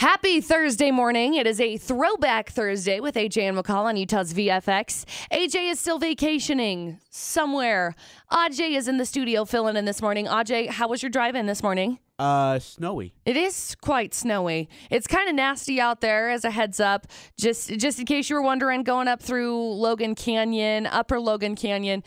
Happy Thursday morning. It is a throwback Thursday with Ajay and McCall on Utah's VFX. Ajay is still vacationing somewhere. Ajay is in the studio filling in this morning. Ajay, how was your drive-in this morning? Snowy. It is quite snowy. It's kind of nasty out there as a heads up. Just in case you were wondering, going up through Logan Canyon, upper Logan Canyon,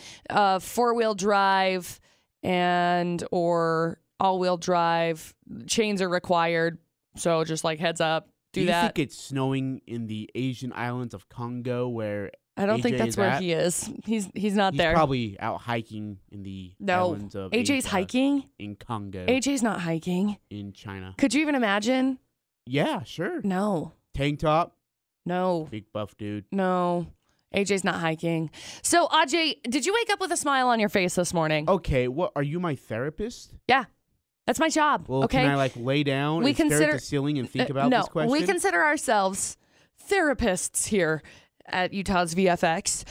four-wheel drive and or all-wheel drive. Chains are required. So just like heads up, do that. Do you think it's snowing in the Asian islands of Congo where I don't think that's where he is. He's not there. He's probably out hiking in the islands of Asia. AJ's hiking? In Congo. AJ's not hiking. In China. Could you even imagine? Yeah, sure. No. Tank top? No. Big buff dude? No. AJ's not hiking. So, Ajay, did you wake up with a smile on your face this morning? Okay. What, are you my therapist? Yeah. That's my job. Well, okay? Can I like lay down stare at the ceiling and think about this question? No, we consider ourselves therapists here at Utah's VFX.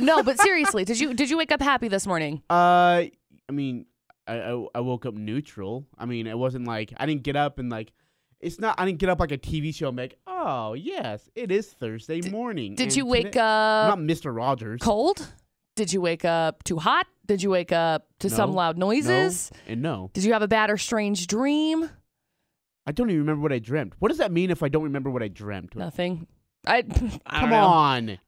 No, but seriously, did you wake up happy this morning? I mean, I woke up neutral. I mean, it wasn't like I didn't get up and like it's not. I didn't get up like a TV show and be like, oh yes, it is Thursday morning. Did you wake up? I'm not Mr. Rogers. Cold? Did you wake up too hot? Did you wake up to some loud noises? No, and no. Did you have a bad or strange dream? I don't even remember what I dreamt. What does that mean if I don't remember what I dreamt? Nothing. I come on.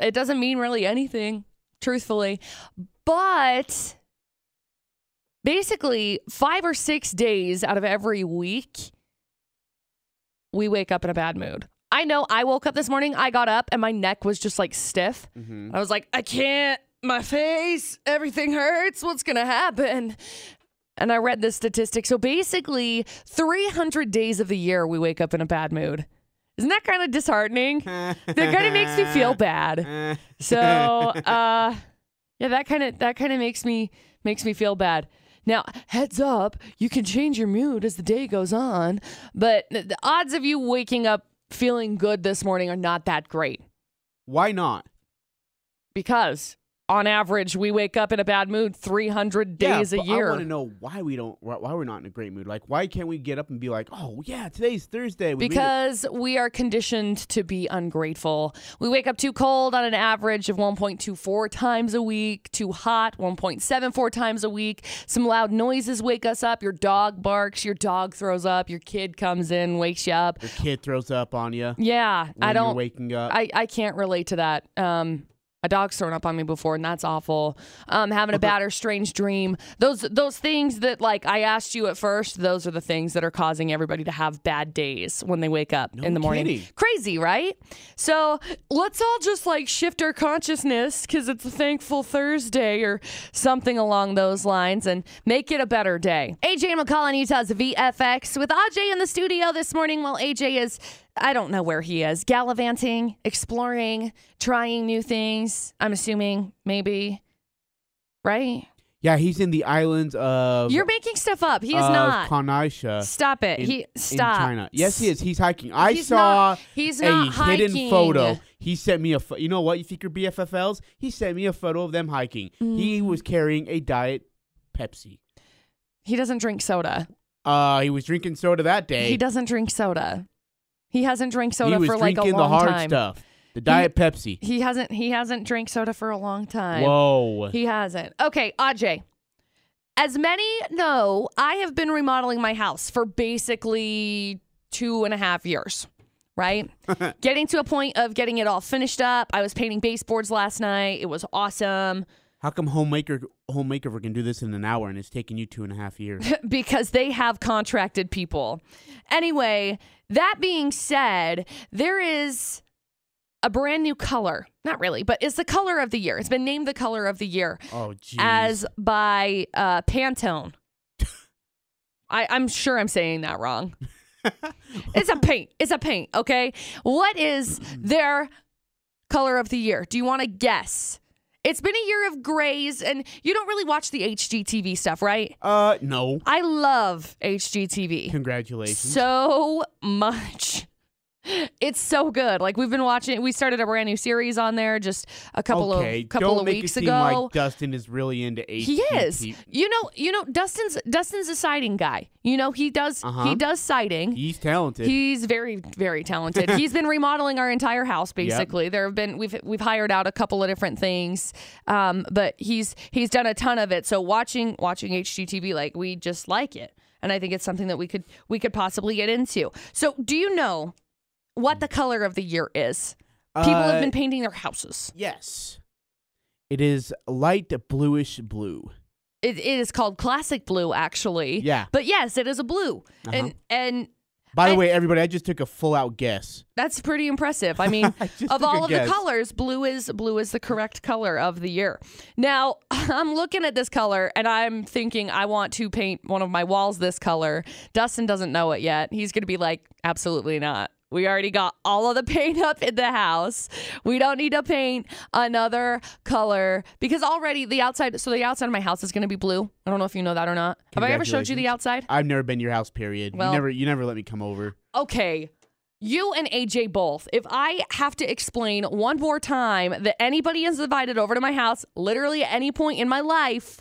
It doesn't mean really anything, truthfully. But basically 5 or 6 days out of every week, we wake up in a bad mood. I know I woke up this morning, I got up, and my neck was just, like, stiff. Mm-hmm. I was like, I can't, my face, everything hurts, what's going to happen? And I read this statistic. So basically, 300 days of the year, we wake up in a bad mood. Isn't that kind of disheartening? That kind of makes me feel bad. So, yeah, that kind of makes me feel bad. Now, heads up, you can change your mood as the day goes on, but the odds of you waking up feeling good this morning are not that great. Why not? Because on average, we wake up in a bad mood 300 days a year. I want to know why we're not in a great mood. Like, why can't we get up and be like, oh yeah, today's Thursday? Because we are conditioned to be ungrateful. We wake up too cold on an average of 1.24 times a week, too hot 1.74 times a week. Some loud noises wake us up. Your dog barks, your dog throws up, your kid comes in, wakes you up. Your kid throws up on you. Yeah, you're waking up. I can't relate to that. A dog's thrown up on me before, and that's awful. Having a bad or strange dream. Those things that, like, I asked you at first, those are the things that are causing everybody to have bad days when they wake up in the morning. Kidding. Crazy, right? So let's all just, like, shift our consciousness because it's a thankful Thursday or something along those lines and make it a better day. AJ and McCall on Utah's VFX with Ajay in the studio this morning while AJ is... I don't know where he is. Gallivanting, exploring, trying new things. I'm assuming maybe, right? Yeah, he's in the islands of... You're making stuff up. He is not. Kanaisha. Stop it. Stop. In China. Yes, he is. He's hiking. I saw a hidden photo. He sent me a photo. You know what? You think you're BFFLs? He sent me a photo of them hiking. Mm. He was carrying a Diet Pepsi. He doesn't drink soda. He was drinking soda that day. He doesn't drink soda. He hasn't drank soda for like a long time. He was drinking the hard stuff, the Diet Pepsi. He hasn't drank soda for a long time. Whoa. He hasn't. Okay, Ajay. As many know, I have been remodeling my house for basically 2.5 years, right? Getting to a point of getting it all finished up. I was painting baseboards last night. It was awesome. How come Home Makeover can do this in an hour and it's taking you 2.5 years? Because they have contracted people. Anyway, that being said, there is a brand new color. Not really, but it's the color of the year. It's been named the color of the year. Oh, geez. As by Pantone. I'm sure I'm saying that wrong. It's a paint. It's a paint, okay? What is their color of the year? Do you want to guess? It's been a year of grays, and you don't really watch the HGTV stuff, right? No. I love HGTV. Congratulations. So much. It's so good. Like, we've been watching. We started a brand new series on there just a couple of weeks ago. Like, Dustin is really into HGTV. He is. You know, Dustin's a sighting guy. You know, he does sighting. He's talented. He's very, very talented. He's been remodeling our entire house basically. Yep. We've hired out a couple of different things, but he's done a ton of it. So watching HGTV, like, we just like it, and I think it's something that we could possibly get into. So, do you know what the color of the year is? People have been painting their houses. Yes. It is light bluish blue. It is called classic blue, actually. Yeah. But yes, it is a blue. Uh-huh. And by the way, everybody, I just took a full out guess. That's pretty impressive. I mean, of all of the colors, blue is the correct color of the year. Now, I'm looking at this color and I'm thinking I want to paint one of my walls this color. Dustin doesn't know it yet. He's going to be like, absolutely not. We already got all of the paint up in the house. We don't need to paint another color because already the outside of my house is going to be blue. I don't know if you know that or not. Have I ever showed you the outside? I've never been to your house, period. Well, you never let me come over. Okay. You and AJ both. If I have to explain one more time that anybody is invited over to my house literally at any point in my life,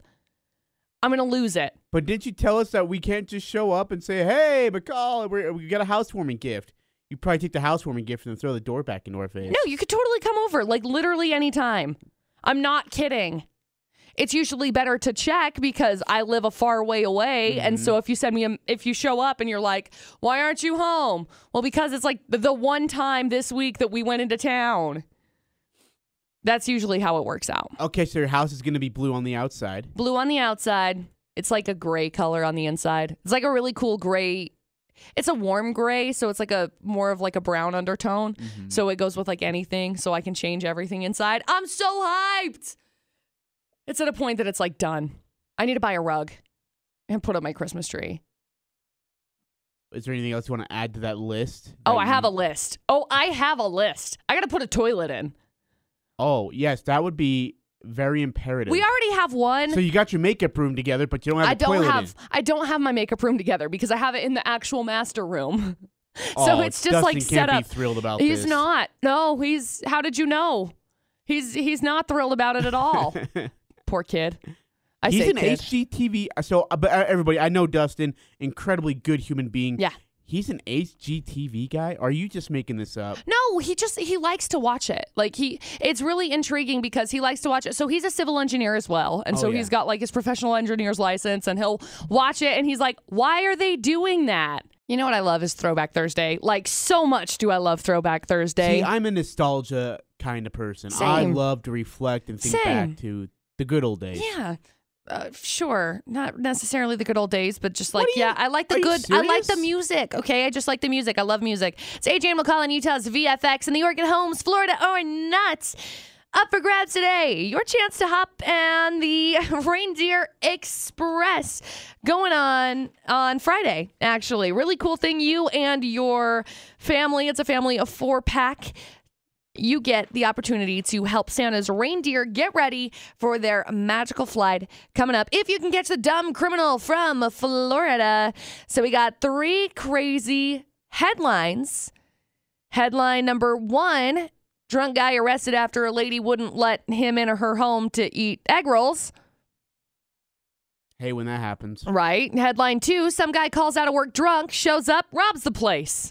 I'm going to lose it. But did you tell us that we can't just show up and say, hey, McCall, we got a housewarming gift? You probably take the housewarming gift and throw the door back into our face. No, you could totally come over, like literally anytime. I'm not kidding. It's usually better to check because I live a far way away, and so if you if you show up and you're like, "Why aren't you home?" Well, because it's like the one time this week that we went into town. That's usually how it works out. Okay, so your house is going to be blue on the outside. Blue on the outside. It's like a gray color on the inside. It's like a really cool gray. It's a warm gray, so it's like more of a brown undertone. Mm-hmm. So it goes with like anything, so I can change everything inside. I'm so hyped. It's at a point that it's like done. I need to buy a rug and put up my Christmas tree. Is there anything else you want to add to that list? I have a list. I got to put a toilet in. Oh, yes, that would be very imperative. We already have one. So you got your makeup room together, but you don't have I don't have my makeup room together because I have it in the actual master room. So it's just Dustin like set up. Be thrilled about he's this. Not. No, he's. How did you know? He's not thrilled about it at all. Poor kid. He's an HGTV. So, but everybody, I know Dustin, incredibly good human being. Yeah. He's an HGTV guy? Are you just making this up? No, he likes to watch it. Like it's really intriguing because he likes to watch it. So he's a civil engineer as well. And he's got like his professional engineer's license and he'll watch it and he's like, "Why are they doing that?" You know what I love is Throwback Thursday. Like, so much do I love Throwback Thursday. See, I'm a nostalgia kind of person. Same. I love to reflect and think back to the good old days. Yeah. Sure, not necessarily the good old days, but just like, I like the good, I like the music, okay? I just like the music. I love music. It's Ajay and McCall in Utah's VFX in the Oregon Homes, Florida or Nuts. Up for grabs today. Your chance to hop on the Reindeer Express going on Friday, actually. Really cool thing. You and your family, it's a family of 4-pack. You get the opportunity to help Santa's reindeer get ready for their magical flight coming up. If you can catch the dumb criminal from Florida. So we got 3 crazy headlines. Headline number 1, drunk guy arrested after a lady wouldn't let him into her home to eat egg rolls. Hey, when that happens. Right. Headline 2, some guy calls out of work drunk, shows up, robs the place.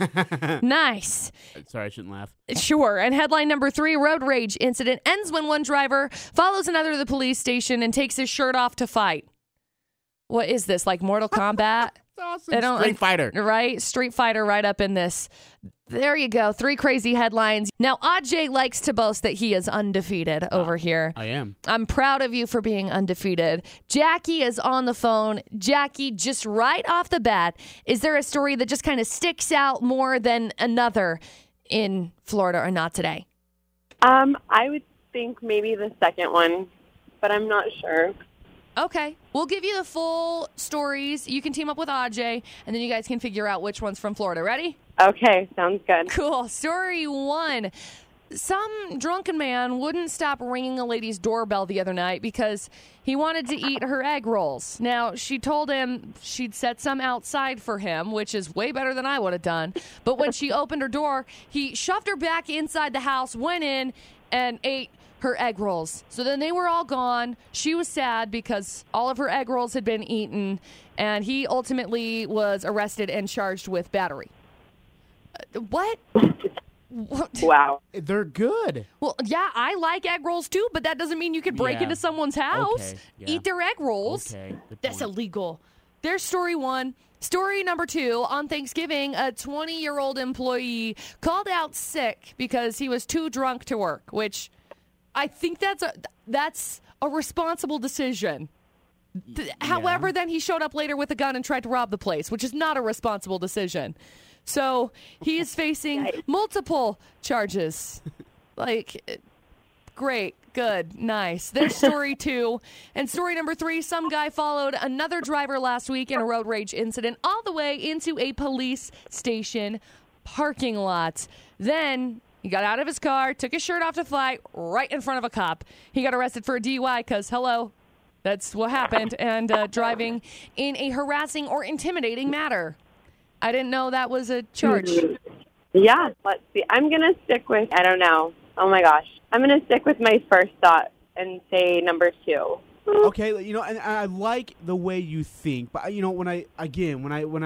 Nice. Sorry, I shouldn't laugh. Sure. And headline number 3, road rage incident ends when one driver follows another to the police station and takes his shirt off to fight. What is this, like Mortal Kombat? Awesome. Street Fighter. Right? Street Fighter right up in this. There you go. 3 crazy headlines. Now, Ajay likes to boast that he is undefeated over here. I am. I'm proud of you for being undefeated. Jackie is on the phone. Jackie, just right off the bat, is there a story that just kind of sticks out more than another in Florida or not today? I would think maybe the second one, but I'm not sure. Okay. We'll give you the full stories. You can team up with Ajay, and then you guys can figure out which one's from Florida. Ready? Okay, sounds good. Cool. Story 1. Some drunken man wouldn't stop ringing a lady's doorbell the other night because he wanted to eat her egg rolls. Now, she told him she'd set some outside for him, which is way better than I would have done. But when she opened her door, he shoved her back inside the house, went in, and ate her egg rolls. So then they were all gone. She was sad because all of her egg rolls had been eaten, and he ultimately was arrested and charged with battery. What? What? Wow. They're good. Well, yeah, I like egg rolls too, but that doesn't mean you could break into someone's house, eat their egg rolls. Okay. That's illegal. There's story one. Story number two, on Thanksgiving, a 20-year-old employee called out sick because he was too drunk to work, which I think that's a responsible decision. However, then he showed up later with a gun and tried to rob the place, which is not a responsible decision. So he is facing multiple charges. Like, great, good, nice. There's story two. And story number three, some guy followed another driver last week in a road rage incident all the way into a police station parking lot. Then he got out of his car, took his shirt off to fight right in front of a cop. He got arrested for a DUI because, hello, that's what happened, and driving in a harassing or intimidating manner. I didn't know that was a charge. Yeah, let's see. I'm going to stick with, I don't know. Oh, my gosh. I'm going to stick with my first thought and say number two. Okay, you know, and I like the way you think. But, you know, when I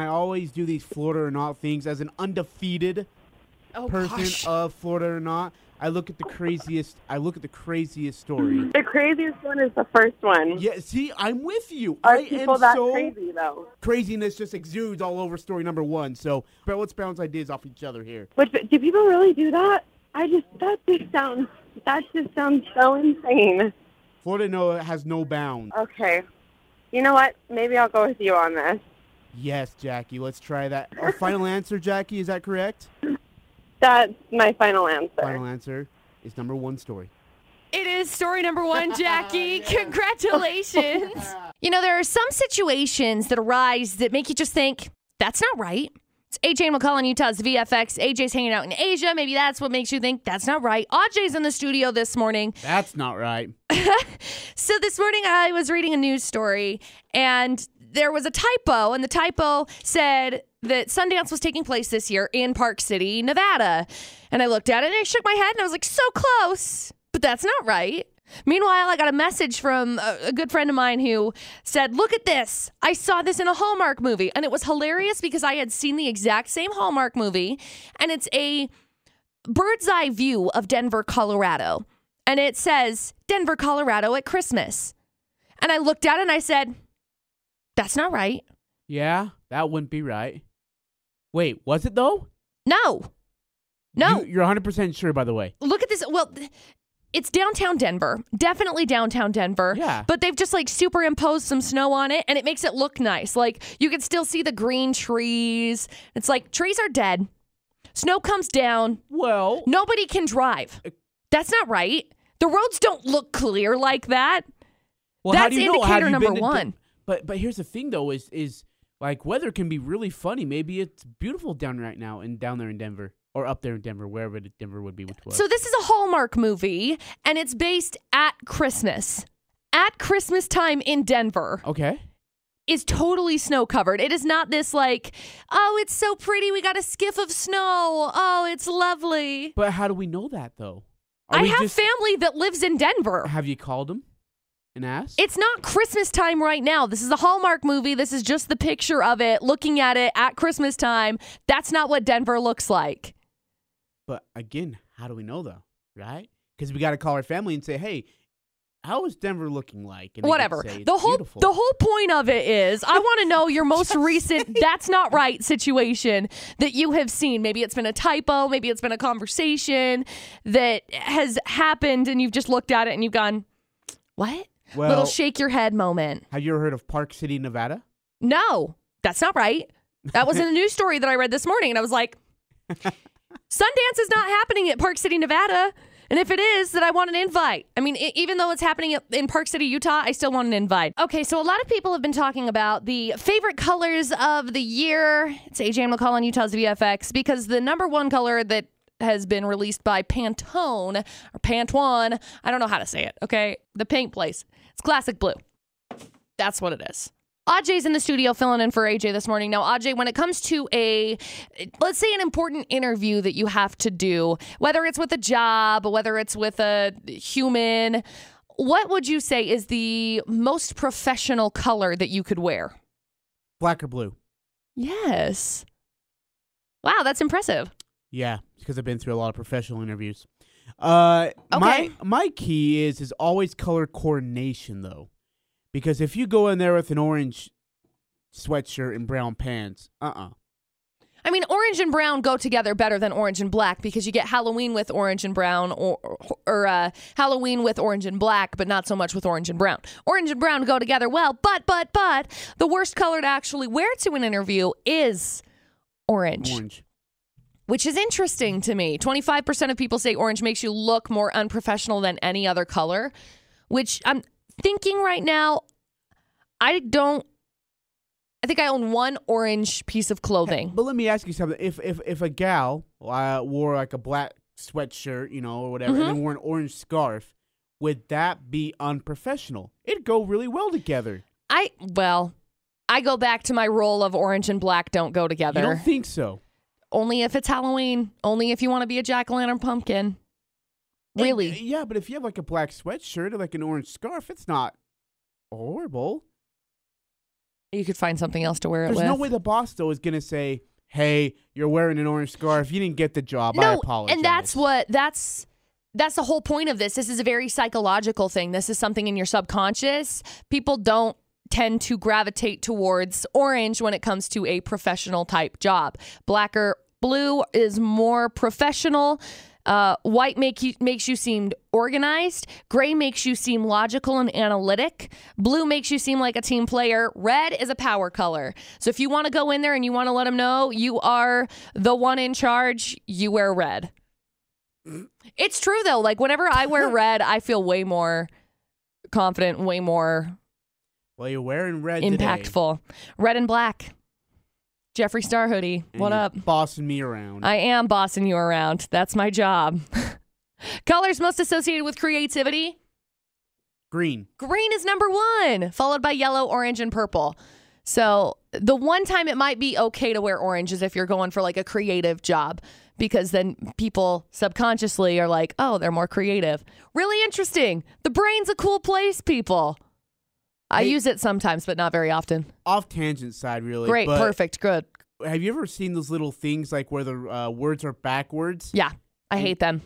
always do these Florida or not things, as an undefeated person of Florida or not, I look at the craziest story. The craziest one is the first one. Yeah, see, I'm with you. Are people that crazy, though? Craziness just exudes all over story number one. So let's bounce ideas off each other here. But do people really do that? That just sounds so insane. Florida has no bounds. Okay. You know what? Maybe I'll go with you on this. Yes, Jackie. Let's try that. Our final answer, Jackie, is that correct? That's my final answer. Final answer is number one story. It is story number one, Jackie. Yeah. Congratulations. Yeah. You know, there are some situations that arise that make you just think, that's not right. It's AJ and McCall on Utah's VFX. AJ's hanging out in Asia. Maybe that's what makes you think that's not right. Ajay's in the studio this morning. That's not right. So this morning I was reading a news story, and there was a typo, and the typo said that Sundance was taking place this year in Park City, Nevada. And I looked at it and I shook my head and I was like, so close, but that's not right. Meanwhile, I got a message from a good friend of mine who said, look at this. I saw this in a Hallmark movie. And it was hilarious because I had seen the exact same Hallmark movie. And it's a bird's eye view of Denver, Colorado. And it says Denver, Colorado at Christmas. And I looked at it and I said, that's not right. Yeah, that wouldn't be right. Wait, was it though? No. You're 100% sure, by the way. Look at this. Well, it's downtown Denver. Definitely downtown Denver. Yeah. But they've just like superimposed some snow on it, and it makes it look nice. Like, you can still see the green trees. It's like, trees are dead. Snow comes down. Well, nobody can drive. That's not right. The roads don't look clear like that. Well, that's indicator number one. But here's the thing, though, is like, weather can be really funny. Maybe it's beautiful down right now and down there in Denver, or up there in Denver, wherever Denver would be. Which was. So this is a Hallmark movie, and it's based at Christmas. At Christmas time in Denver. Okay. Is totally snow covered. It is not this like, oh, it's so pretty. We got a skiff of snow. Oh, it's lovely. But how do we know that, though? I have family that lives in Denver. Have you called them? Ass? It's not Christmas time right now. This is a Hallmark movie. This is just the picture of it, looking at it at Christmas time. That's not what Denver looks like. But again, how do we know, though? Right? Because we got to call our family and say, hey, how is Denver looking like? And whatever. Say, the whole point of it is, I want to know your most recent that's not right situation that you have seen. Maybe it's been a typo. Maybe it's been a conversation that has happened, and you've just looked at it and you've gone, what? Well, little shake your head moment. Have you ever heard of Park City, Nevada? No, that's not right. That was in a news story that I read this morning, and I was like, Sundance is not happening at Park City, Nevada. And if it is, then I want an invite. I mean, even though it's happening in Park City, Utah, I still want an invite. Okay, so a lot of people have been talking about the favorite colors of the year. It's AJ and McCall on Utah's VFX, because the number one color that has been released by Pantone or Pantone. I don't know how to say it. Okay. The Pink place. It's classic blue. That's what it is. Ajay's in the studio filling in for AJ this morning. Now, Ajay, when it comes to let's say an important interview that you have to do, whether it's with a job, whether it's with a human, what would you say is the most professional color that you could wear? Black or blue. Yes. Wow, that's impressive. Yeah, because I've been through a lot of professional interviews. Okay. My key is always color coordination, though. Because if you go in there with an orange sweatshirt and brown pants, I mean, orange and brown go together better than orange and black because you get Halloween with orange and brown or Halloween with orange and black, but not so much with orange and brown. Orange and brown go together well, but the worst color to actually wear to an interview is orange. Which is interesting to me. 25% of people say orange makes you look more unprofessional than any other color, which I'm thinking right now, I think I own one orange piece of clothing. But let me ask you something. If a gal wore like a black sweatshirt, you know, or whatever, and then wore an orange scarf, would that be unprofessional? It'd go really well together. I go back to my role of orange and black don't go together. You don't think so? Only if it's Halloween. Only if you want to be a jack-o'-lantern pumpkin. Really? Yeah, but if you have like a black sweatshirt or like an orange scarf, it's not horrible. You could find something else to wear it with. There's no way the boss, though, is going to say, hey, you're wearing an orange scarf. You didn't get the job. No, I apologize. And that's the whole point of this. This is a very psychological thing. This is something in your subconscious. People don't tend to gravitate towards orange when it comes to a professional type job. Black or blue is more professional. White makes you seem organized. Gray makes you seem logical and analytic. Blue makes you seem like a team player. Red is a power color. So if you want to go in there and you want to let them know you are the one in charge, you wear red. It's true, though. Like, whenever I wear red, I feel way more confident, way more... Well, you're wearing red impactful today. Red and black. Jeffree Star hoodie. And what up? Bossing me around. I am bossing you around. That's my job. Colors most associated with creativity? Green. Green is number one, followed by yellow, orange, and purple. So the one time it might be okay to wear orange is if you're going for like a creative job, because then people subconsciously are like, oh, they're more creative. Really interesting. The brain's a cool place, people. I use it sometimes, but not very often. Off tangent side, really. Great, perfect, good. Have you ever seen those little things like where the words are backwards? Yeah, I hate them.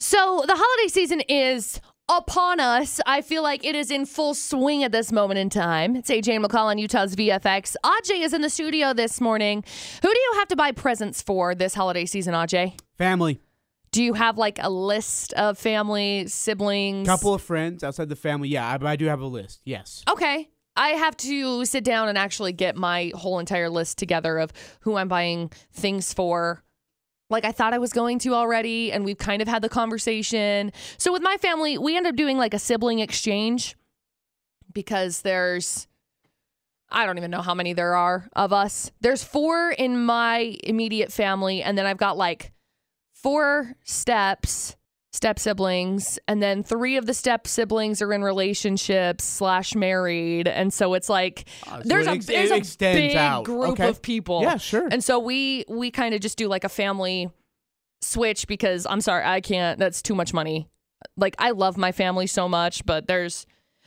So the holiday season is upon us. I feel like it is in full swing at this moment in time. It's AJ and McCall on Utah's VFX. Ajay is in the studio this morning. Who do you have to buy presents for this holiday season, Ajay? Family. Do you have like a list of family, siblings? Couple of friends outside the family. Yeah, I do have a list. Yes. Okay. I have to sit down and actually get my whole entire list together of who I'm buying things for. Like I thought I was going to already, and we've kind of had the conversation. So with my family, we end up doing like a sibling exchange because there's... I don't even know how many there are of us. There's 4 in my immediate family, and then I've got like 4 step siblings, and then 3 of the step siblings are in relationships / married, and so it's like there's a big out. Group of people. Yeah, sure. And so we kind of just do like a family switch because I'm sorry, I can't. That's too much money. Like I love my family so much, but there's...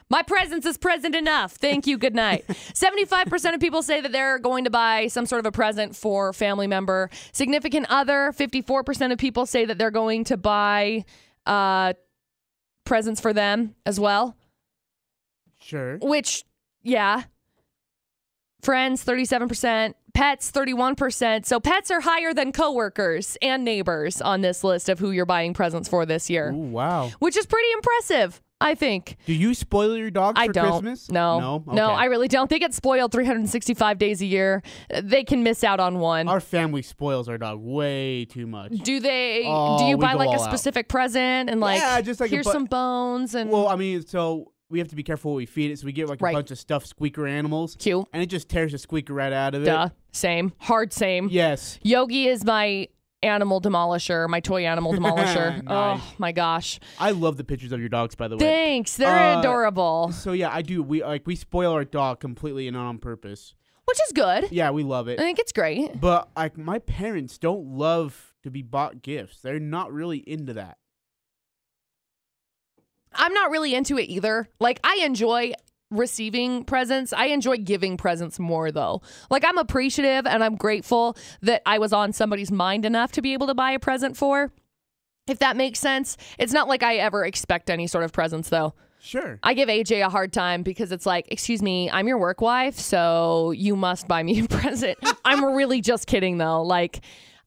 My presence is present enough. Thank you. Good night. 75% of people say that they're going to buy some sort of a present for family member. Significant other, 54% of people say that they're going to buy presents for them as well. Sure. Which, yeah. Friends, 37%. Pets, 31%. So pets are higher than coworkers and neighbors on this list of who you're buying presents for this year. Ooh, wow. Which is pretty impressive, I think. Do you spoil your dogs for Christmas? No. Okay. No, I really don't. They get spoiled 365 days a year. They can miss out on one. Our family spoils our dog way too much. Do they? Oh, do you buy like a specific present and like, yeah, just like here's some bones? And well, I mean, so we have to be careful what we feed it. So we get like a bunch of stuffed squeaker animals. Cute. And it just tears the squeaker right out of it. Duh. Same. Hard same. Yes. Yogi is my animal demolisher, my toy animal demolisher. Nice. Oh my gosh, I love the pictures of your dogs, by the way. Thanks, they're adorable. So yeah, I do. We spoil our dog completely and on purpose, which is good. Yeah, we love it. I think it's great. But like, my parents don't love to be bought gifts. They're not really into that. I'm not really into it either. Like, I enjoy receiving presents. I enjoy giving presents more, though. Like, I'm appreciative and I'm grateful that I was on somebody's mind enough to be able to buy a present for, if that makes sense. It's not like I ever expect any sort of presents, though. Sure. I give AJ a hard time because it's like, excuse me, I'm your work wife, so you must buy me a present. I'm really just kidding, though. Like,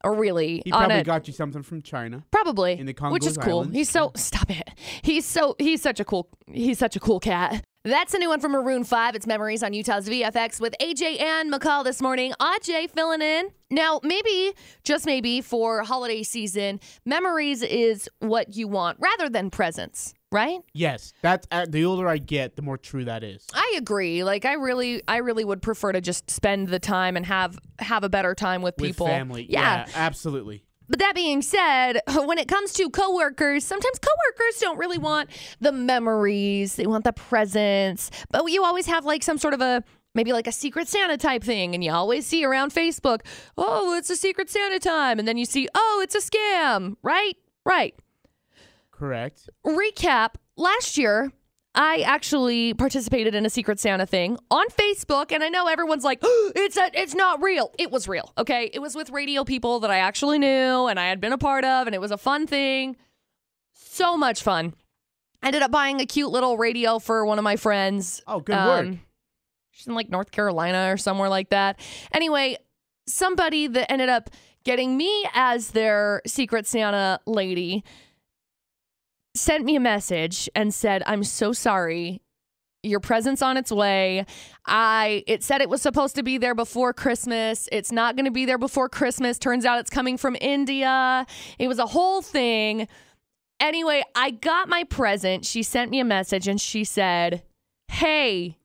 really, he probably got you something from China, probably in the Congo, which is cool. He's so stop it. He's such a cool cat. That's a new one from Maroon 5. It's Memories on Utah's VFX with AJ and McCall this morning. Ajay filling in. Now, maybe, just maybe, for holiday season, memories is what you want rather than presents, right? Yes. That's the older I get, the more true that is. I agree. Like, I really would prefer to just spend the time and have a better time with people. With family. Yeah, absolutely. But that being said, when it comes to coworkers, sometimes coworkers don't really want the memories. They want the presents. But you always have like some sort of maybe like a Secret Santa type thing. And you always see around Facebook, oh, it's a Secret Santa time. And then you see, oh, it's a scam. Right? Right. Correct. Recap. Last year, I actually participated in a Secret Santa thing on Facebook, and I know everyone's like, oh, it's not real. It was real, okay? It was with radio people that I actually knew and I had been a part of, and it was a fun thing. So much fun. I ended up buying a cute little radio for one of my friends. Oh, good work. She's in, like, North Carolina or somewhere like that. Anyway, somebody that ended up getting me as their Secret Santa lady sent me a message and said, I'm so sorry, your present's on its way. It said it was supposed to be there before Christmas. It's not going to be there before Christmas. Turns out it's coming from India. It was a whole thing. Anyway, I got my present. She sent me a message and she said, hey,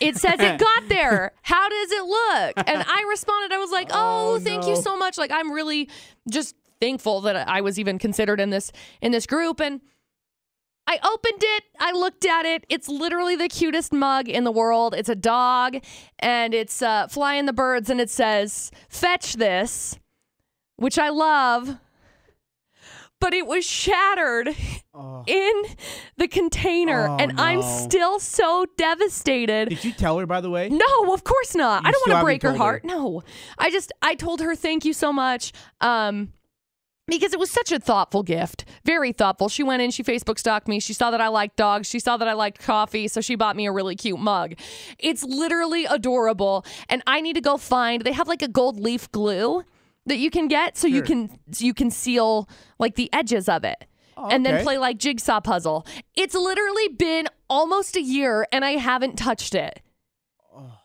it says it got there. How does it look? And I responded, I was like, oh, thank you so much. Like, I'm really just thankful that I was even considered in this group. And I opened it. I looked at it. It's literally the cutest mug in the world. It's a dog, and it's flying the birds, and it says, fetch this, which I love. But it was shattered in the container, and I'm still so devastated. Did you tell her, by the way? No, of course not. I don't want to break her heart. No. I told her, thank you so much. Because it was such a thoughtful gift. Very thoughtful. She went in, she Facebook stalked me. She saw that I liked dogs. She saw that I liked coffee. So she bought me a really cute mug. It's literally adorable. And I need to go find, they have like a gold leaf glue that you can get. So you can seal like the edges of it. Oh, okay. And then play like jigsaw puzzle. It's literally been almost a year and I haven't touched it.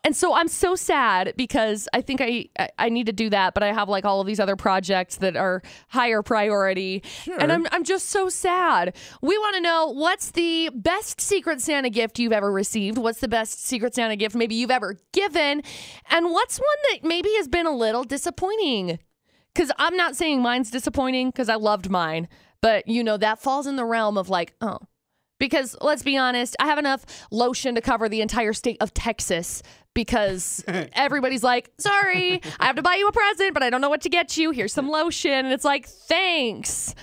And so I'm so sad because I think I need to do that, but I have like all of these other projects that are higher priority. Sure. And I'm just so sad. We want to know, what's the best Secret Santa gift you've ever received? What's the best Secret Santa gift maybe you've ever given? And what's one that maybe has been a little disappointing? Because I'm not saying mine's disappointing because I loved mine, but you know, that falls in the realm of like, oh. Because let's be honest, I have enough lotion to cover the entire state of Texas because everybody's like, sorry, I have to buy you a present, but I don't know what to get you. Here's some lotion. And it's like, thanks.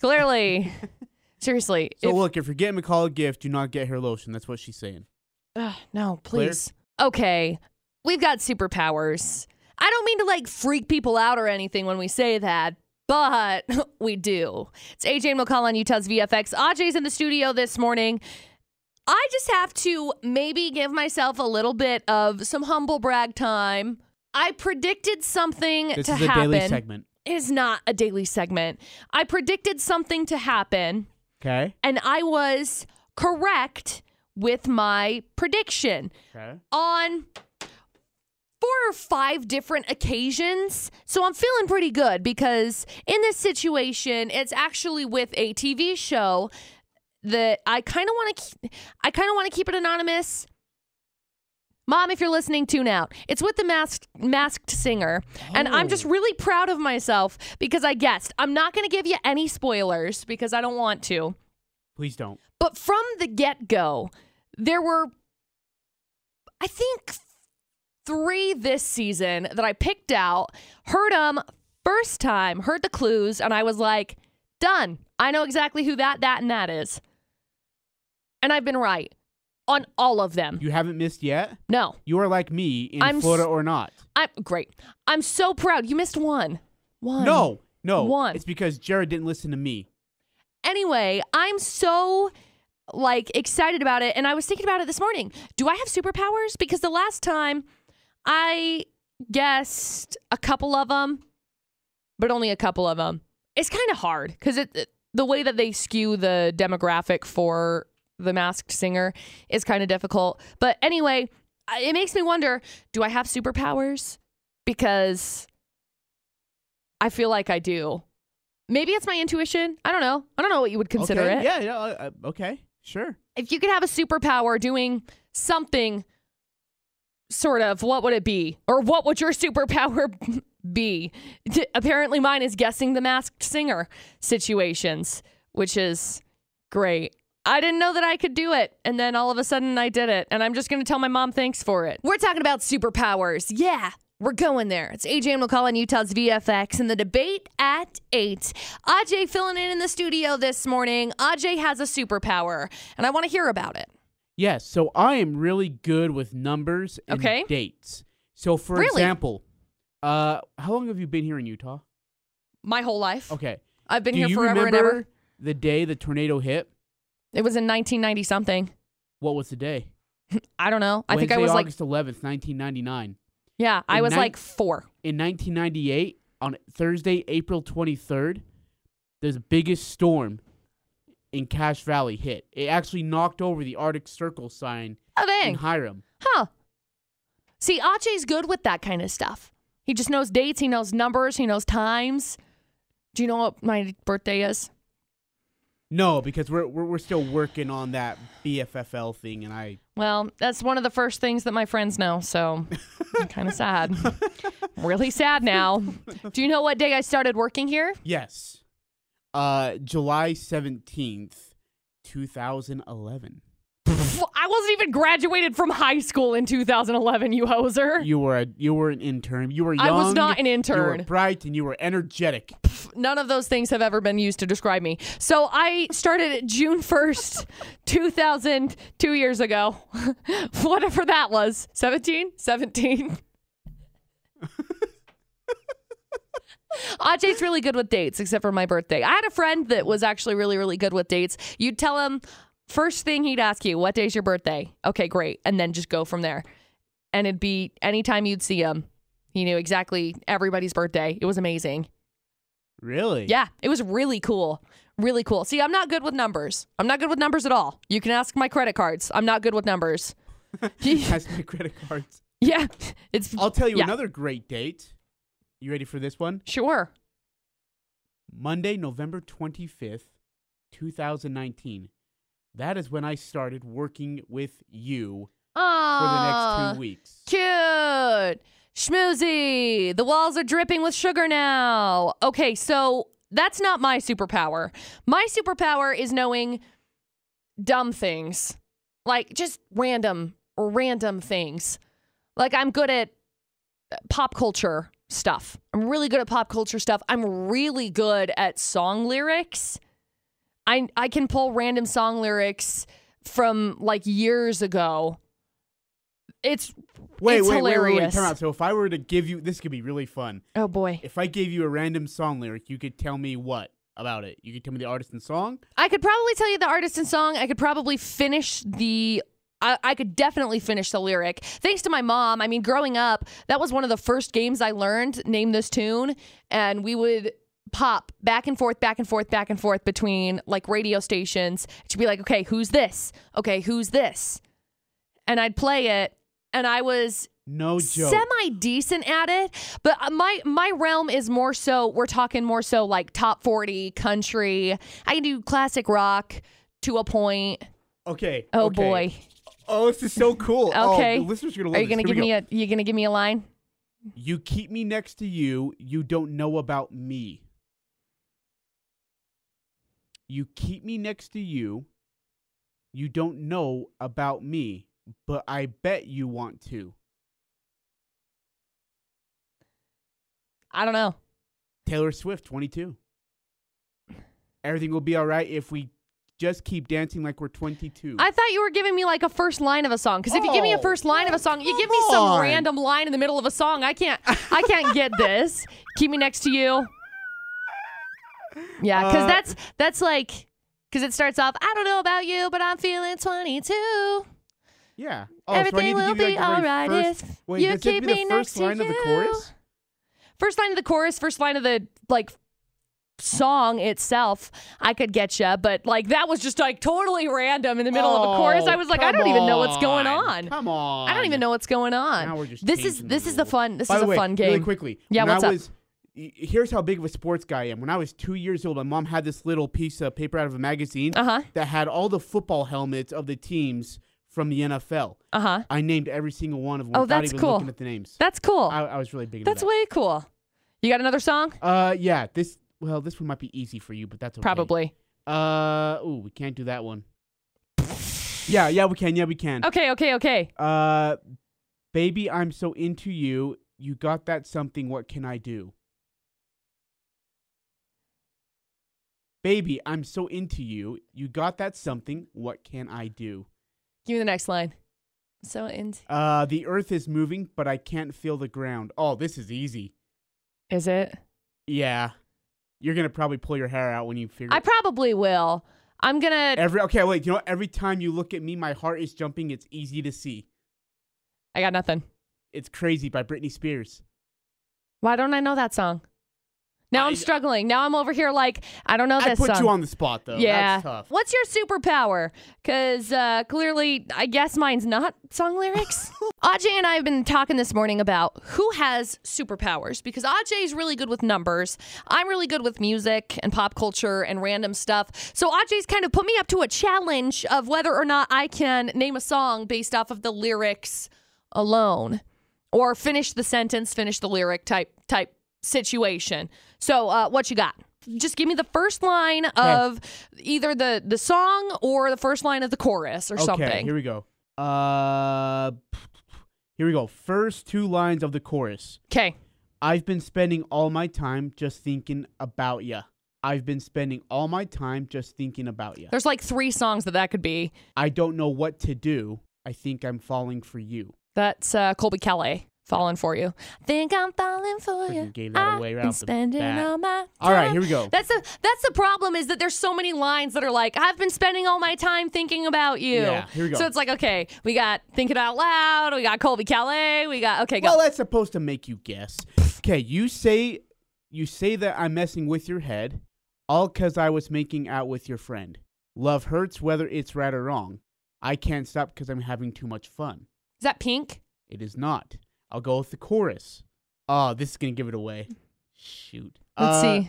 Clearly. Seriously. So look, if you're getting McCall a gift, do not get her lotion. That's what she's saying. No, please. Clear? Okay. We've got superpowers. I don't mean to like freak people out or anything when we say that, but we do. It's AJ and McCall on Utah's VFX. Ajay's in the studio this morning. I just have to maybe give myself a little bit of some humble brag time. I predicted something to happen. This is a daily segment. It is not a daily segment. I predicted something to happen. Okay. And I was correct with my prediction. Okay. On 4 or 5 different occasions. So I'm feeling pretty good because in this situation, it's actually with a TV show that I kind of want to keep it anonymous. Mom, if you're listening, tune out. It's with the Masked Singer. Oh. And I'm just really proud of myself because I guessed. I'm not going to give you any spoilers because I don't want to. Please don't. But from the get-go, there were, I think, 3 this season that I picked out, heard them first time, heard the clues, and I was like, done. I know exactly who that, and that is. And I've been right on all of them. You haven't missed yet? No. You are like me in Florida or not. Great. I'm so proud. You missed one. No. One. It's because Jared didn't listen to me. Anyway, I'm so excited about it. And I was thinking about it this morning. Do I have superpowers? Because the last time I guessed a couple of them, but only a couple of them. It's kind of hard because the way that they skew the demographic for the Masked Singer is kind of difficult. But anyway, it makes me wonder, do I have superpowers? Because I feel like I do. Maybe it's my intuition. I don't know. I don't know what you would consider it. Yeah, okay. Sure. If you could have a superpower doing something, sort of, what would it be? Or what would your superpower be? Apparently mine is guessing the Masked Singer situations, which is great. I didn't know that I could do it, and then all of a sudden I did it, and I'm just going to tell my mom thanks for it. We're talking about superpowers. Yeah, we're going there. It's Ajay and McCall on Utah's VFX and the debate at 8. Ajay filling in the studio this morning. Ajay has a superpower, and I want to hear about it. Yes, so I am really good with numbers and dates. So, for example, how long have you been here in Utah? My whole life. Okay. I've been here forever and ever. Do you remember the day the tornado hit? It was in 1990-something. What was the day? I don't know. I think I was August 11th, 1999. Yeah, I was like 4. In 1998, on Thursday, April 23rd, the biggest storm in Cache Valley hit. It actually knocked over the Arctic Circle sign in Hiram. Huh. See, Ajay's good with that kind of stuff. He just knows dates. He knows numbers. He knows times. Do you know what my birthday is? No, because we're still working on that BFFL thing, and Well, that's one of the first things that my friends know, so I'm kind of sad. Really sad now. Do you know what day I started working here? Yes. July 17th, 2011. I wasn't even graduated from high school in 2011, you hoser. You were an intern. You were young. I was not an intern. You were bright and you were energetic. None of those things have ever been used to describe me. So I started June 1st, 2000, 2 years ago. Whatever that was. 17? Ajay's really good with dates, except for my birthday. I had a friend that was actually really, really good with dates. You'd tell him, first thing he'd ask you, what day's your birthday? Okay, great. And then just go from there. And it'd be anytime you'd see him, he knew exactly everybody's birthday. It was amazing. Really? Yeah, it was really cool. Really cool. See, I'm not good with numbers. I'm not good with numbers at all. You can ask my credit cards. I'm not good with numbers. Ask my credit cards. Yeah. I'll tell you another great date. You ready for this one? Sure. Monday, November 25th, 2019. That is when I started working with you for the next 2 weeks. Cute. Schmoozy. The walls are dripping with sugar now. Okay, so that's not my superpower. My superpower is knowing dumb things. Like, just random things. Like, I'm good at pop culture stuff. I'm really good at pop culture stuff. I'm really good at song lyrics. I can pull random song lyrics from years ago. It's hilarious. Wait, time out. So if I were to give you, this could be really fun. Oh boy. If I gave you a random song lyric, you could tell me what about it? You could tell me the artist and song? I could probably tell you the artist and song. I could probably finish I could definitely finish the lyric. Thanks to my mom. I mean, growing up, that was one of the first games I learned, Name This Tune, and we would pop back and forth between radio stations. She'd be like, okay, who's this? Okay, who's this? And I'd play it, and I was semi-decent at it, but my realm is more so, we're talking more so top 40, country. I can do classic rock to a point. Okay. Oh, boy. Oh, this is so cool. Okay. Oh, the listeners are gonna love you gonna give me a line? You keep me next to you. You don't know about me. You keep me next to you. You don't know about me, but I bet you want to. I don't know. Taylor Swift, 22. Everything will be all right if we just keep dancing like we're 22. I thought you were giving me like a first line of a song. Because if you give me a first line of a song, you give me some random line in the middle of a song. I can't get this. Keep me next to you. Yeah, because that's like, because it starts off, I don't know about you, but I'm feeling 22. Yeah. Oh, everything will be all right if you keep me next to you. Wait, does it have to be the first line of the chorus? First line of the chorus, first line of the, like, song itself, I could get you, but like that was just like totally random in the middle of a chorus. I was like, I don't even know what's going on. Come on, I don't even know what's going on. Now we're just this is a fun game. Really quickly, yeah. Here's how big of a sports guy I am. When I was 2 years old, my mom had this little piece of paper out of a magazine that had all the football helmets of the teams from the NFL. I named every single one of them. Oh, that's cool. Looking at the names. That's cool. I was really big. That's way cool. You got another song? Yeah. Well, this one might be easy for you, but that's okay. Probably. Ooh, we can't do that one. Yeah, we can. Yeah, we can. Okay. Baby, I'm so into you. You got that something. What can I do? Baby, I'm so into you. You got that something. What can I do? Give me the next line. So into. The earth is moving, but I can't feel the ground. Oh, this is easy. Is it? Yeah. You're going to probably pull your hair out when you figure it out. I probably will. I'm going to... Okay, wait. You know what? Every time you look at me, my heart is jumping. It's easy to see. I got nothing. It's Crazy by Britney Spears. Why don't I know that song? Now I'm struggling. Now I'm over here like, I don't know this song. I put you on the spot, though. Yeah. That's tough. What's your superpower? Because clearly, I guess mine's not song lyrics. Ajay and I have been talking this morning about who has superpowers. Because Ajay's really good with numbers. I'm really good with music and pop culture and random stuff. So Ajay's kind of put me up to a challenge of whether or not I can name a song based off of the lyrics alone. Or finish the sentence, finish the lyric type situation. So what you got? Just give me the first line of either the song or the first line of the chorus or something. Okay, here we go. Here we go. First two lines of the chorus. Okay. I've been spending all my time just thinking about ya. I've been spending all my time just thinking about ya. There's like three songs that could be. I don't know what to do. I think I'm falling for you. That's Colbie Caillat. Falling for you. Think I'm falling for you. Gave that away right off the bat. All my time. All right, here we go. That's the problem is that there's so many lines that are like, I've been spending all my time thinking about you. Yeah, here we go. So it's like, okay, we got Think It Out Loud, we got Colbie Caillat, we got, okay, go. Well, that's supposed to make you guess. Okay, you say that I'm messing with your head, all because I was making out with your friend. Love hurts whether it's right or wrong. I can't stop because I'm having too much fun. Is that Pink? It is not. I'll go with the chorus. Oh, this is going to give it away. Shoot. Let's see.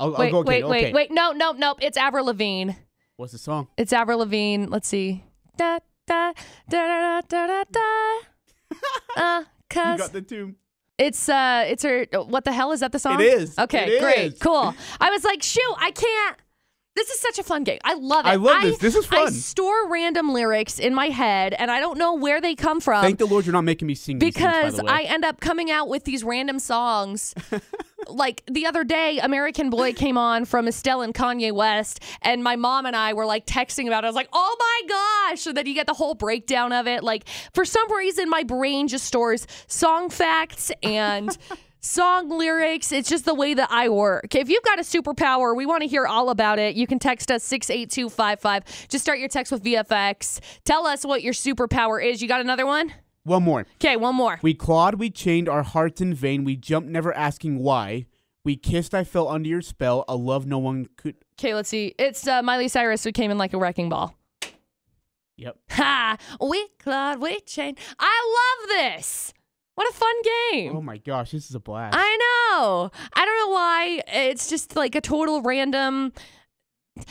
Wait. No. It's Avril Lavigne. What's the song? It's Avril Lavigne. Let's see. Da, da, da, da, da, da, da. You got the tune. It's her. What the hell? Is that the song? It is. Okay, great. Cool. I was like, shoot, I can't. This is such a fun game. I love it. I love this. This is fun. I store random lyrics in my head, and I don't know where they come from. Thank the Lord you're not making me sing these things, by the way. Because I end up coming out with these random songs. Like, the other day, American Boy came on from Estelle and Kanye West, and my mom and I were, like, texting about it. I was like, oh, my gosh! So then you get the whole breakdown of it. Like, for some reason, my brain just stores song facts and... song lyrics. It's just the way that I work. If you've got a superpower, we want to hear all about it. You can text us 68255. Just start your text with VFX. Tell us what your superpower is. You got another one? One more. Okay, one more. We clawed, we chained our hearts in vain. We jumped, never asking why. We kissed, I fell under your spell. A love no one could... Okay, let's see. It's Miley Cyrus who came in like a wrecking ball. Yep. Ha! We clawed, we chained. I love this! What a fun game. Oh, my gosh. This is a blast. I know. I don't know why. It's just like a total random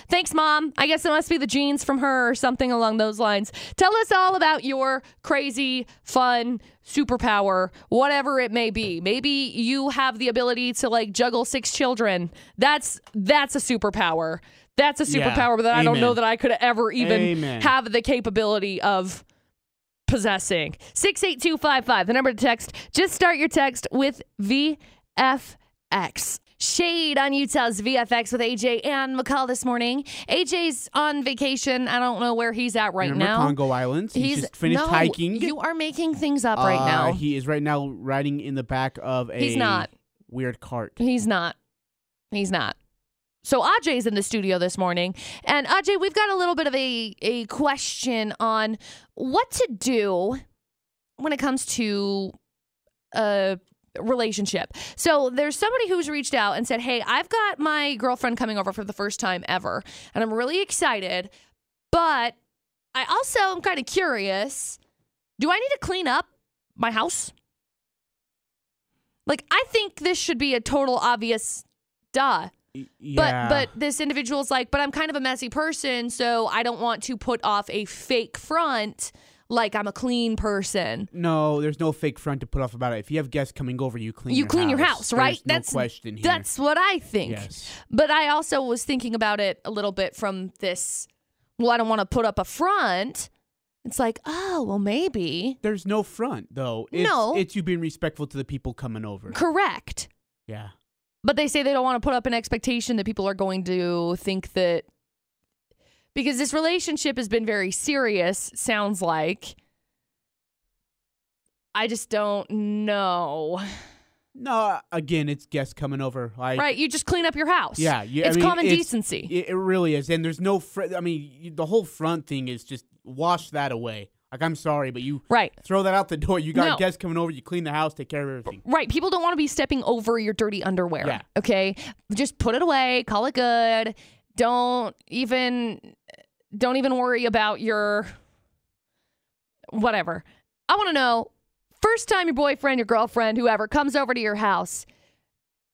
Thanks, Mom. I guess it must be the genes from her or something along those lines. Tell us all about your crazy, fun superpower, whatever it may be. Maybe you have the ability to, like, juggle 6 children. That's a superpower. That's a superpower that I don't know that I could ever even have the capability of possessing. 68255, the number to text. Just start your text with VFX. Shade on Utah's VFX with Ajay and McCall this morning. Ajay's on vacation. I don't know where he's at right now. Congo Islands. He's just finished hiking. You are making things up right now. He is right now riding in the back of a weird cart. He's not. So Ajay's in the studio this morning. And Ajay, we've got a little bit of a question on what to do when it comes to relationship. So there's somebody who's reached out and said, hey, I've got my girlfriend coming over for the first time ever, and I'm really excited, but I also am kind of curious, do I need to clean up my house? Like, I think this should be a total obvious duh. Yeah. But this individual's like, but I'm kind of a messy person, so I don't want to put off a fake front like I'm a clean person. No, there's no fake front to put off about it. If you have guests coming over, you clean your house, right? That's no question here. That's what I think. Yes. But I also was thinking about it a little bit from this, well, I don't want to put up a front. It's like, oh, well, maybe. There's no front, though. It's you being respectful to the people coming over. Correct. Yeah. But they say they don't want to put up an expectation that people are going to think that, because this relationship has been very serious, sounds like. I just don't know. No, again, it's guests coming over. Like, right, you just clean up your house. Yeah. It's decency. It really is. And there's no, the whole front thing is just wash that away. Like, I'm sorry, but you throw that out the door. You got guests coming over. You clean the house, take care of everything. Right. People don't want to be stepping over your dirty underwear. Yeah. Okay? Just put it away. Call it good. Don't even worry about your whatever. I want to know, first time your boyfriend, your girlfriend, whoever comes over to your house,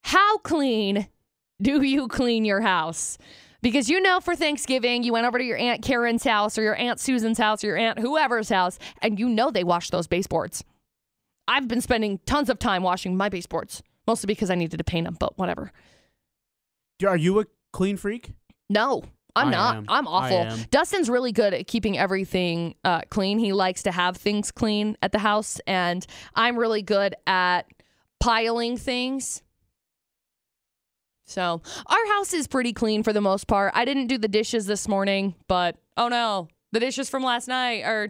how clean do you clean your house? Because for Thanksgiving, you went over to your Aunt Karen's house or your Aunt Susan's house or your Aunt whoever's house, and they wash those baseboards. I've been spending tons of time washing my baseboards, mostly because I needed to paint them, but whatever. Are you a clean freak? No, I'm not. I'm awful. Dustin's really good at keeping everything clean. He likes to have things clean at the house, and I'm really good at piling things. So our house is pretty clean for the most part. I didn't do the dishes this morning, but oh no, the dishes from last night are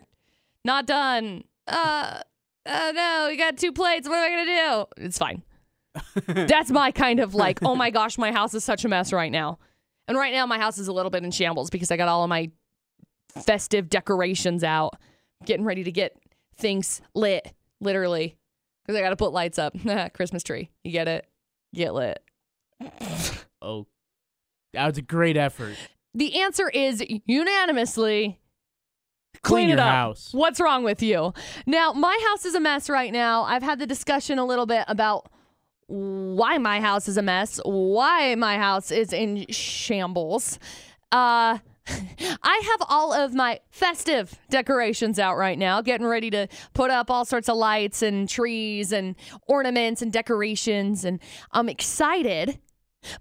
not done. No, we got 2 plates. What am I going to do? It's fine. That's my kind of like, oh my gosh, my house is such a mess right now. And right now my house is a little bit in shambles because I got all of my festive decorations out, getting ready to get things lit, literally. Because I got to put lights up. Christmas tree. You get it? Get lit. Oh, that was a great effort. The answer is unanimously clean your house. What's wrong with you? Now, my house is a mess right now. I've had the discussion a little bit about why my house is a mess, why my house is in shambles. I have all of my festive decorations out right now, getting ready to put up all sorts of lights and trees and ornaments and decorations, and I'm excited.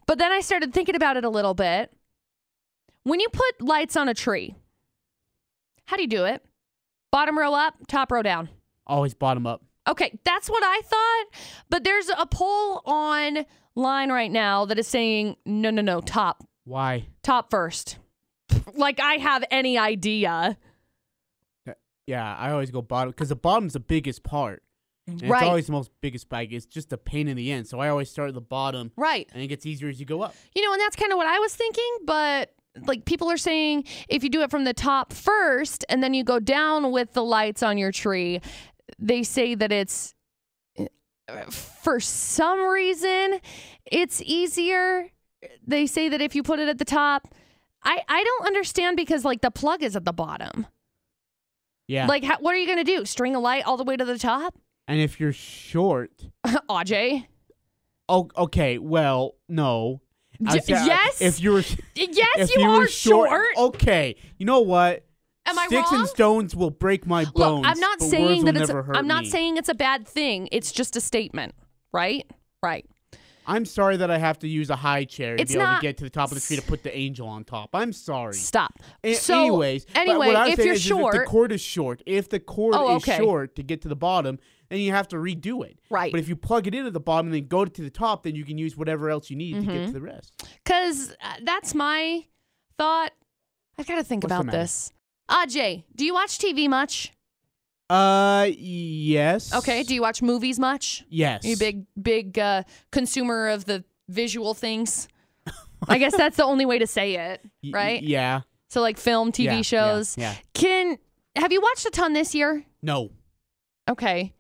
But then I started thinking about it a little bit. When you put lights on a tree, how do you do it? Bottom row up, top row down? Always bottom up. Okay, that's what I thought, but there's a poll online right now that is saying, no, top. Why? Top first. Like I have any idea. Yeah, I always go bottom, because the bottom's the biggest part. And right. It's always the most biggest spike. It's just a pain in the end, so I always start at the bottom. Right. And it gets easier as you go up. And that's kind of what I was thinking, but like people are saying if you do it from the top first and then you go down with the lights on your tree, they say that it's, for some reason, it's easier. They say that if you put it at the top, I don't understand, because like the plug is at the bottom. Yeah. Like, what are you going to do? String a light all the way to the top? And if you're short. Ajay. Oh, okay. Well, no. Yes. If you were, yes, you are short. Okay. You know what? Am I wrong? Sticks and stones will break my bones. Look, I'm not saying that it's. I'm not saying it's a bad thing. It's just a statement, right? Right. I'm sorry that I have to use a high chair to be able to get to the top of the tree to put the angel on top. I'm sorry. Stop. Anyway, what I'm if you're short, if the cord is short. If the cord is short to get to the bottom, then you have to redo it. Right. But if you plug it in at the bottom and then go to the top, then you can use whatever else you need to get to the rest. Because that's my thought. I've got to think about this. Ajay, do you watch TV much? Yes. Okay, do you watch movies much? Yes. Are you big consumer of the visual things? I guess that's the only way to say it, right? Yeah. So like film, TV shows. Yeah. Have you watched a ton this year? No. Okay.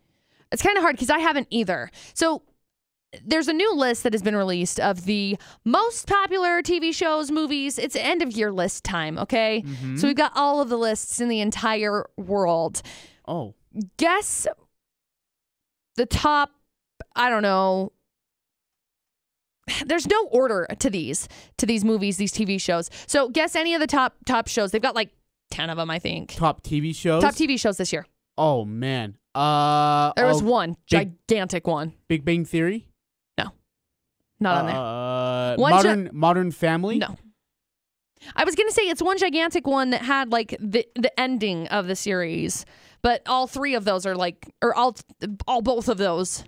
It's kind of hard because I haven't either. So there's a new list that has been released of the most popular TV shows, movies. It's end of year list time, okay? Mm-hmm. So we've got all of the lists in the entire world. Oh. Guess the top, I don't know. There's no order to these movies, these TV shows. So guess any of the top shows. They've got like 10 of them, I think. Top TV shows? Top TV shows this year. Oh, man. There was one gigantic one. Big Bang Theory? No. Not on there. Modern Family? No. I was going to say it's one gigantic one that had like the ending of the series, but all three of those are like, or all both of those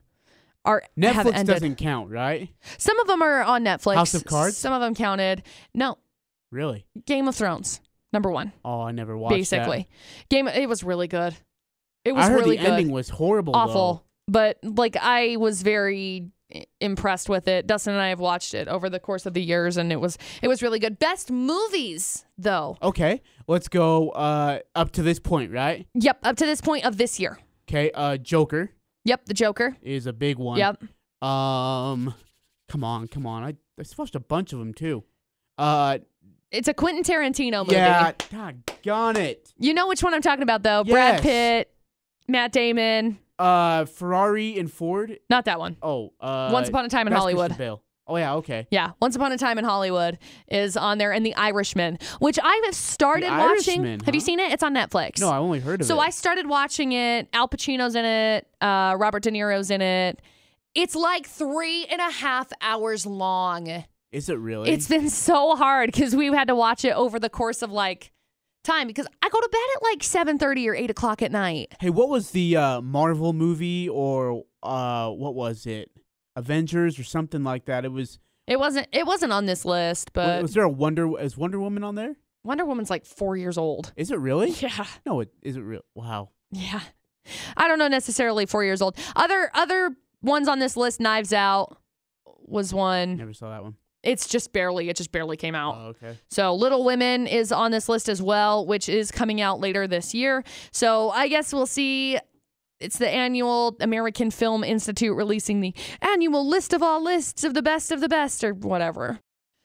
are Netflix doesn't count, right? Some of them are on Netflix. House of Cards? Some of them counted. No. Really? Game of Thrones, number one. Oh, I never watched that. It was really good. It was really good. I heard the ending was horrible. Awful. Though. But like I was very impressed with it. Dustin and I have watched it over the course of the years, and it was really good. Best movies, though. Okay, let's go up to this point, right? Yep, up to this point of this year. Okay, Joker. Yep, the Joker is a big one. Yep. Come on. I watched a bunch of them too. It's a Quentin Tarantino movie. Yeah, doggone it. You know which one I'm talking about, though? Yes. Brad Pitt, Matt Damon. Ferrari and Ford? Not that one. Oh, Once Upon a Time in Hollywood. Oh, yeah, okay. Yeah, Once Upon a Time in Hollywood is on there, and The Irishman, which I have started watching. Huh? Have you seen it? It's on Netflix. No, I only heard of it. So I started watching it. Al Pacino's in it. Robert De Niro's in it. It's like 3.5 hours long. Is it really? It's been so hard because we've had to watch it over the course of like time because I go to bed at like 7:30 or 8 o'clock at night. Hey, what was the Marvel movie or what was it? Avengers or something like that. It wasn't on this list, but was there a is Wonder Woman on there? Wonder Woman's like 4 years old. Is it really? Yeah. No, it isn't real. Wow. Yeah. I don't know necessarily 4 years old. Other ones on this list, Knives Out was one. Never saw that one. It just barely came out. Oh, okay. So Little Women is on this list as well, which is coming out later this year. So I guess we'll see. It's the annual American Film Institute releasing the annual list of all lists of the best or whatever.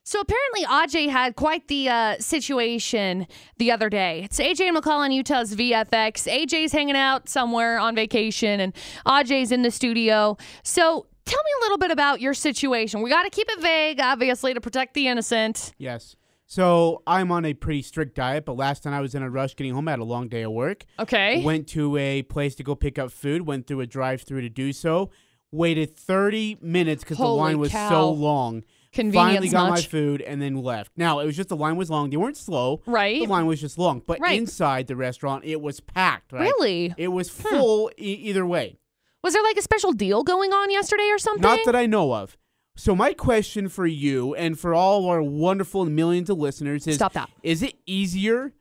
So apparently Ajay had quite the situation the other day. It's Ajay and McCall on Utah's VFX. Ajay's hanging out somewhere on vacation and Ajay's in the studio. So tell me a little bit about your situation. We got to keep it vague, obviously, to protect the innocent. Yes. So I'm on a pretty strict diet, but last time I was in a rush getting home, I had a long day of work. Okay. Went to a place to go pick up food, went through a drive-thru to do so, waited 30 minutes because the line was so long. Finally got my food and then left. Now, it was just the line was long. They weren't slow. Right. The line was just long. But inside the restaurant, it was packed. Right? Really? It was full either way. Was there like a special deal going on yesterday or something? Not that I know of. So my question for you and for all our wonderful millions of listeners is, stop that. Is it easier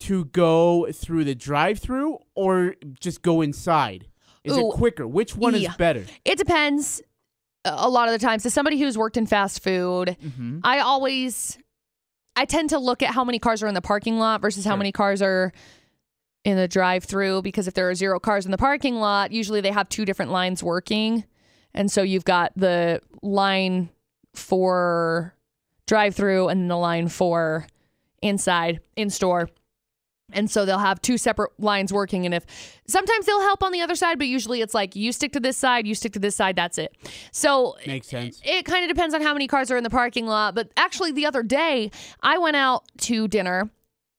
to go through the drive-thru or just go inside? Is it quicker? Which one is better? It depends a lot of the times. As somebody who's worked in fast food, I tend to look at how many cars are in the parking lot versus how many cars are in the drive-thru, because if there are zero cars in the parking lot, usually they have two different lines working. And so you've got the line for drive-thru and the line for inside, in-store. And so they'll have two separate lines working. And if sometimes they'll help on the other side, but usually it's like you stick to this side, you stick to this side. That's it. So makes sense. It kind of depends on how many cars are in the parking lot. But actually the other day I went out to dinner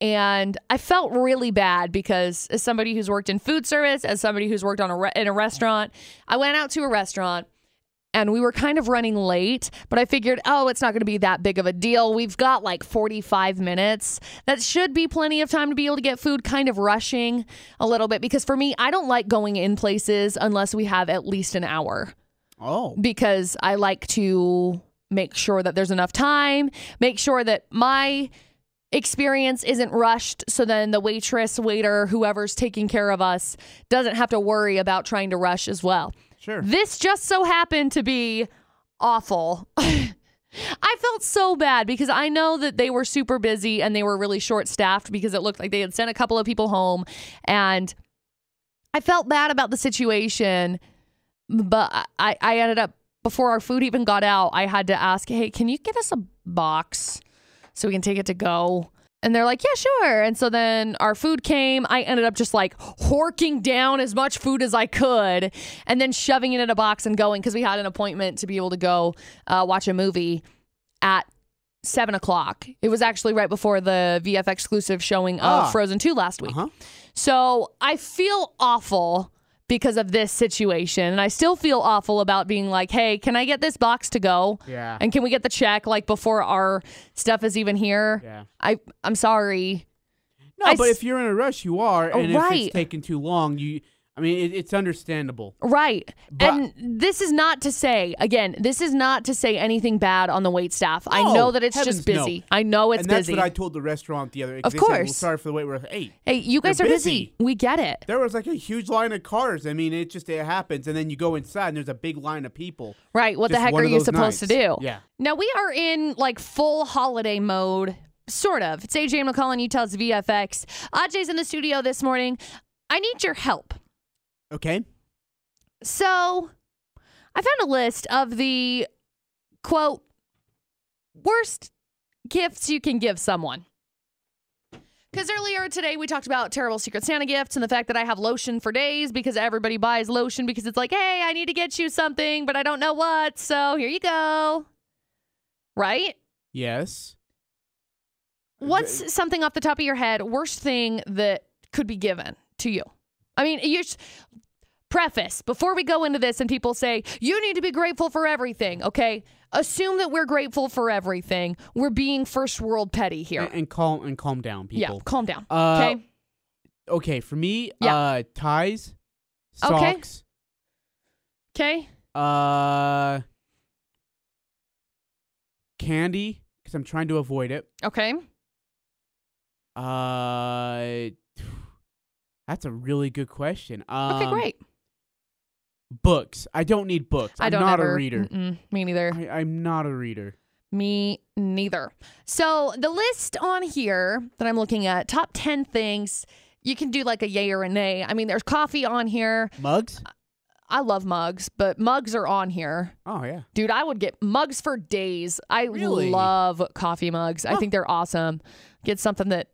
and I felt really bad because as somebody who's worked in food service, as somebody who's worked on in a restaurant, I went out to a restaurant. And we were kind of running late, but I figured, oh, it's not going to be that big of a deal. We've got like 45 minutes. That should be plenty of time to be able to get food, kind of rushing a little bit. Because for me, I don't like going in places unless we have at least an hour. Oh. Because I like to make sure that there's enough time, make sure that my experience isn't rushed, so then the waitress, waiter, whoever's taking care of us doesn't have to worry about trying to rush as well. Sure. This just so happened to be awful. I felt so bad because I know that they were super busy and they were really short-staffed because it looked like they had sent a couple of people home. And I felt bad about the situation, but I ended up, before our food even got out, I had to ask, hey, can you get us a box so we can take it to go? And they're like, yeah, sure. And so then our food came. I ended up just like horking down as much food as I could and then shoving it in a box and going because we had an appointment to be able to go watch a movie at 7 o'clock. It was actually right before the VFX exclusive showing of Frozen 2 last week. Uh-huh. So I feel awful because of this situation. And I still feel awful about being like, hey, can I get this box to go? Yeah. And can we get the check like before our stuff is even here? Yeah. I'm sorry. No, but if you're in a rush, you are. And right. If it's taking too long, it's understandable. Right. But and this is not to say, again, this is not to say anything bad on the waitstaff. No, I know that it's just busy. No. I know it's busy. And that's what I told the restaurant the other day. Of course. Said, well, sorry for the wait. We're like, hey, you guys are busy. We get it. There was like a huge line of cars. I mean, it happens. And then you go inside and there's a big line of people. Right. What the heck are you supposed to do? Yeah. Now we are in like full holiday mode, sort of. It's AJ and McCall in Utah's VFX. Ajay's in the studio this morning. I need your help. Okay. So I found a list of the, quote, worst gifts you can give someone. Because earlier today we talked about terrible Secret Santa gifts and the fact that I have lotion for days because everybody buys lotion because it's like, hey, I need to get you something, but I don't know what, so here you go. Right? Yes. What's something off the top of your head, worst thing that could be given to you? I mean, preface, before we go into this and people say, you need to be grateful for everything, okay? Assume that we're grateful for everything. We're being first world petty here. And calm down, people. Yeah, calm down, okay? Okay, for me, ties, socks. Okay. Candy, because I'm trying to avoid it. Okay. That's a really good question. Okay, great. Books. I don't need books. I'm not a reader. Me neither. I'm not a reader. Me neither. So the list on here that I'm looking at, top 10 things, you can do like a yay or a nay. I mean, there's coffee on here. Mugs? I love mugs, but mugs are on here. Oh, yeah. Dude, I would get mugs for days. I really love coffee mugs. Huh. I think they're awesome. Get something that,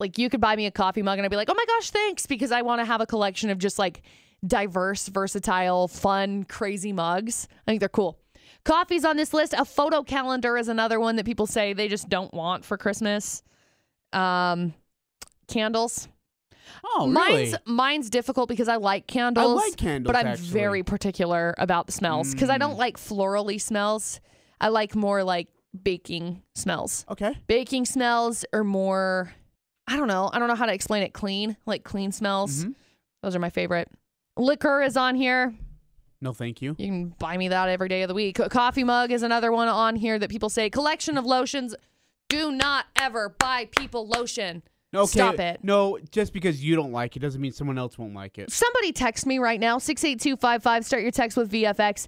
like, you could buy me a coffee mug and I'd be like, oh my gosh, thanks, because I want to have a collection of just like diverse, versatile, fun, crazy mugs. I think they're cool. Coffee's on this list. A photo calendar is another one that people say they just don't want for Christmas. Candles. Oh, really? Mine's difficult because I like candles. I like candles, but I'm very particular about the smells because I don't like florally smells. I like more like baking smells. Okay. Baking smells are more... I don't know how to explain it. Clean, like clean smells. Mm-hmm. Those are my favorite. Liquor is on here. No, thank you. You can buy me that every day of the week. A coffee mug is another one on here that people say. Collection of lotions. Do not ever buy people lotion. Okay. Stop it. No, just because you don't like it doesn't mean someone else won't like it. Somebody text me right now, 68255. Start your text with VFX.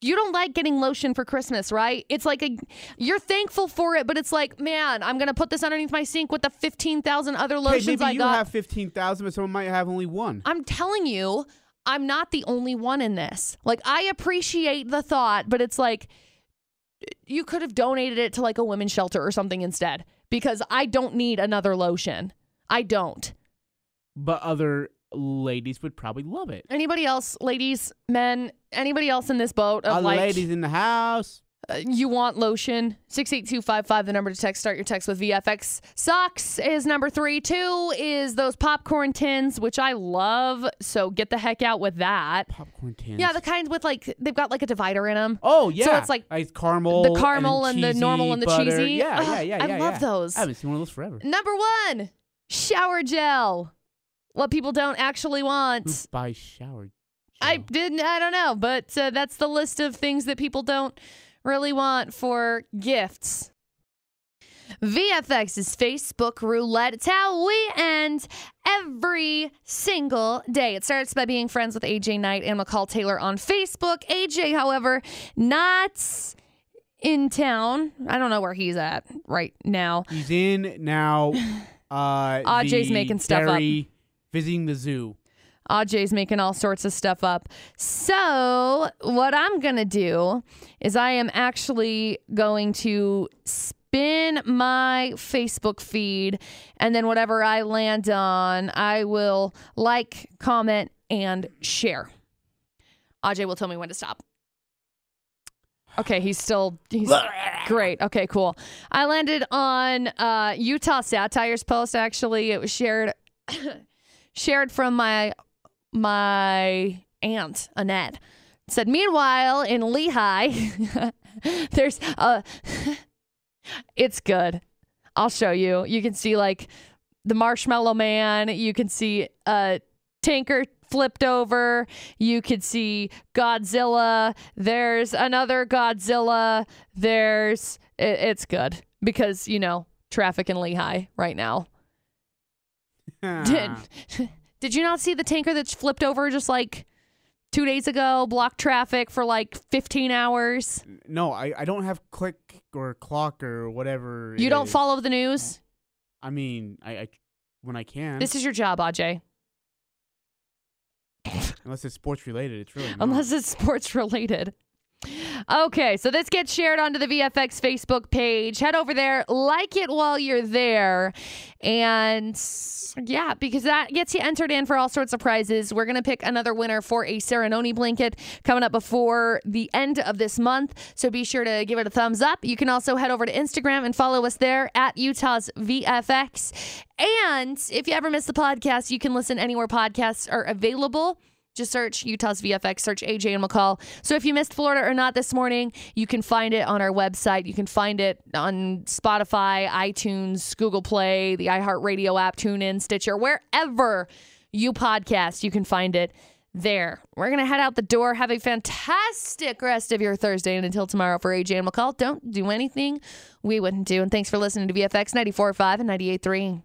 You don't like getting lotion for Christmas, right? It's like you're thankful for it, but it's like, man, I'm going to put this underneath my sink with the 15,000 other lotions I got. Maybe you have 15,000, but someone might have only one. I'm telling you, I'm not the only one in this. Like, I appreciate the thought, but it's like, you could have donated it to like a women's shelter or something instead, because I don't need another lotion. I don't. But other ladies would probably love it. Anybody else, ladies, men, anybody else in this boat? Of like, ladies in the house. You want lotion? 68255, the number to text. Start your text with VFX. Socks is number 3. 2 is those popcorn tins, which I love. So get the heck out with that. Popcorn tins. Yeah, the kinds with like, they've got like a divider in them. Oh, yeah. So it's like caramel and cheesy, the normal and the butter. Cheesy. Yeah, ugh, yeah. I love those. I haven't seen one of those forever. Number 1, shower gel. What people don't actually want. Who buys shower gel? I don't know, but that's the list of things that people don't really want for gifts. VFX is Facebook Roulette. It's how we end every single day. It starts by being friends with AJ Knight and McCall Taylor on Facebook. AJ, however, not in town. I don't know where he's at right now. He's in now. Ajay's making stuff up. Visiting the zoo. Ajay's making all sorts of stuff up. So what I'm going to do is I am actually going to spin my Facebook feed, and then whatever I land on, I will like, comment, and share. Ajay will tell me when to stop. Okay, he's great. Okay, cool. I landed on Utah Satire's post, actually. It was shared from my aunt, Annette. It said, meanwhile, in Lehigh, there's it's good. I'll show you. You can see, like, the marshmallow man. You can see a tanker flipped over. You can see Godzilla. There's another Godzilla. It's good. Because, you know, traffic in Lehigh right now. Did you not see the tanker that's flipped over just like 2 days ago, blocked traffic for like 15 hours? No, I don't have click or clock or whatever. You don't follow the news? I mean, I when I can. This is your job, Ajay. Unless it's sports related, it's really not. Unless it's sports related. Okay, so this gets shared onto the VFX Facebook page. Head over there, like it while you're there. And yeah, because that gets you entered in for all sorts of prizes. We're going to pick another winner for a Serenoni blanket coming up before the end of this month. So be sure to give it a thumbs up. You can also head over to Instagram and follow us there at Utah's VFX. And if you ever miss the podcast, you can listen anywhere podcasts are available. Just search Utah's VFX, search AJ and McCall. So if you missed Florida or Not this morning, you can find it on our website. You can find it on Spotify, iTunes, Google Play, the iHeartRadio app, TuneIn, Stitcher, wherever you podcast, you can find it there. We're going to head out the door. Have a fantastic rest of your Thursday. And until tomorrow, for AJ and McCall, don't do anything we wouldn't do. And thanks for listening to VFX 94.5 and 98.3.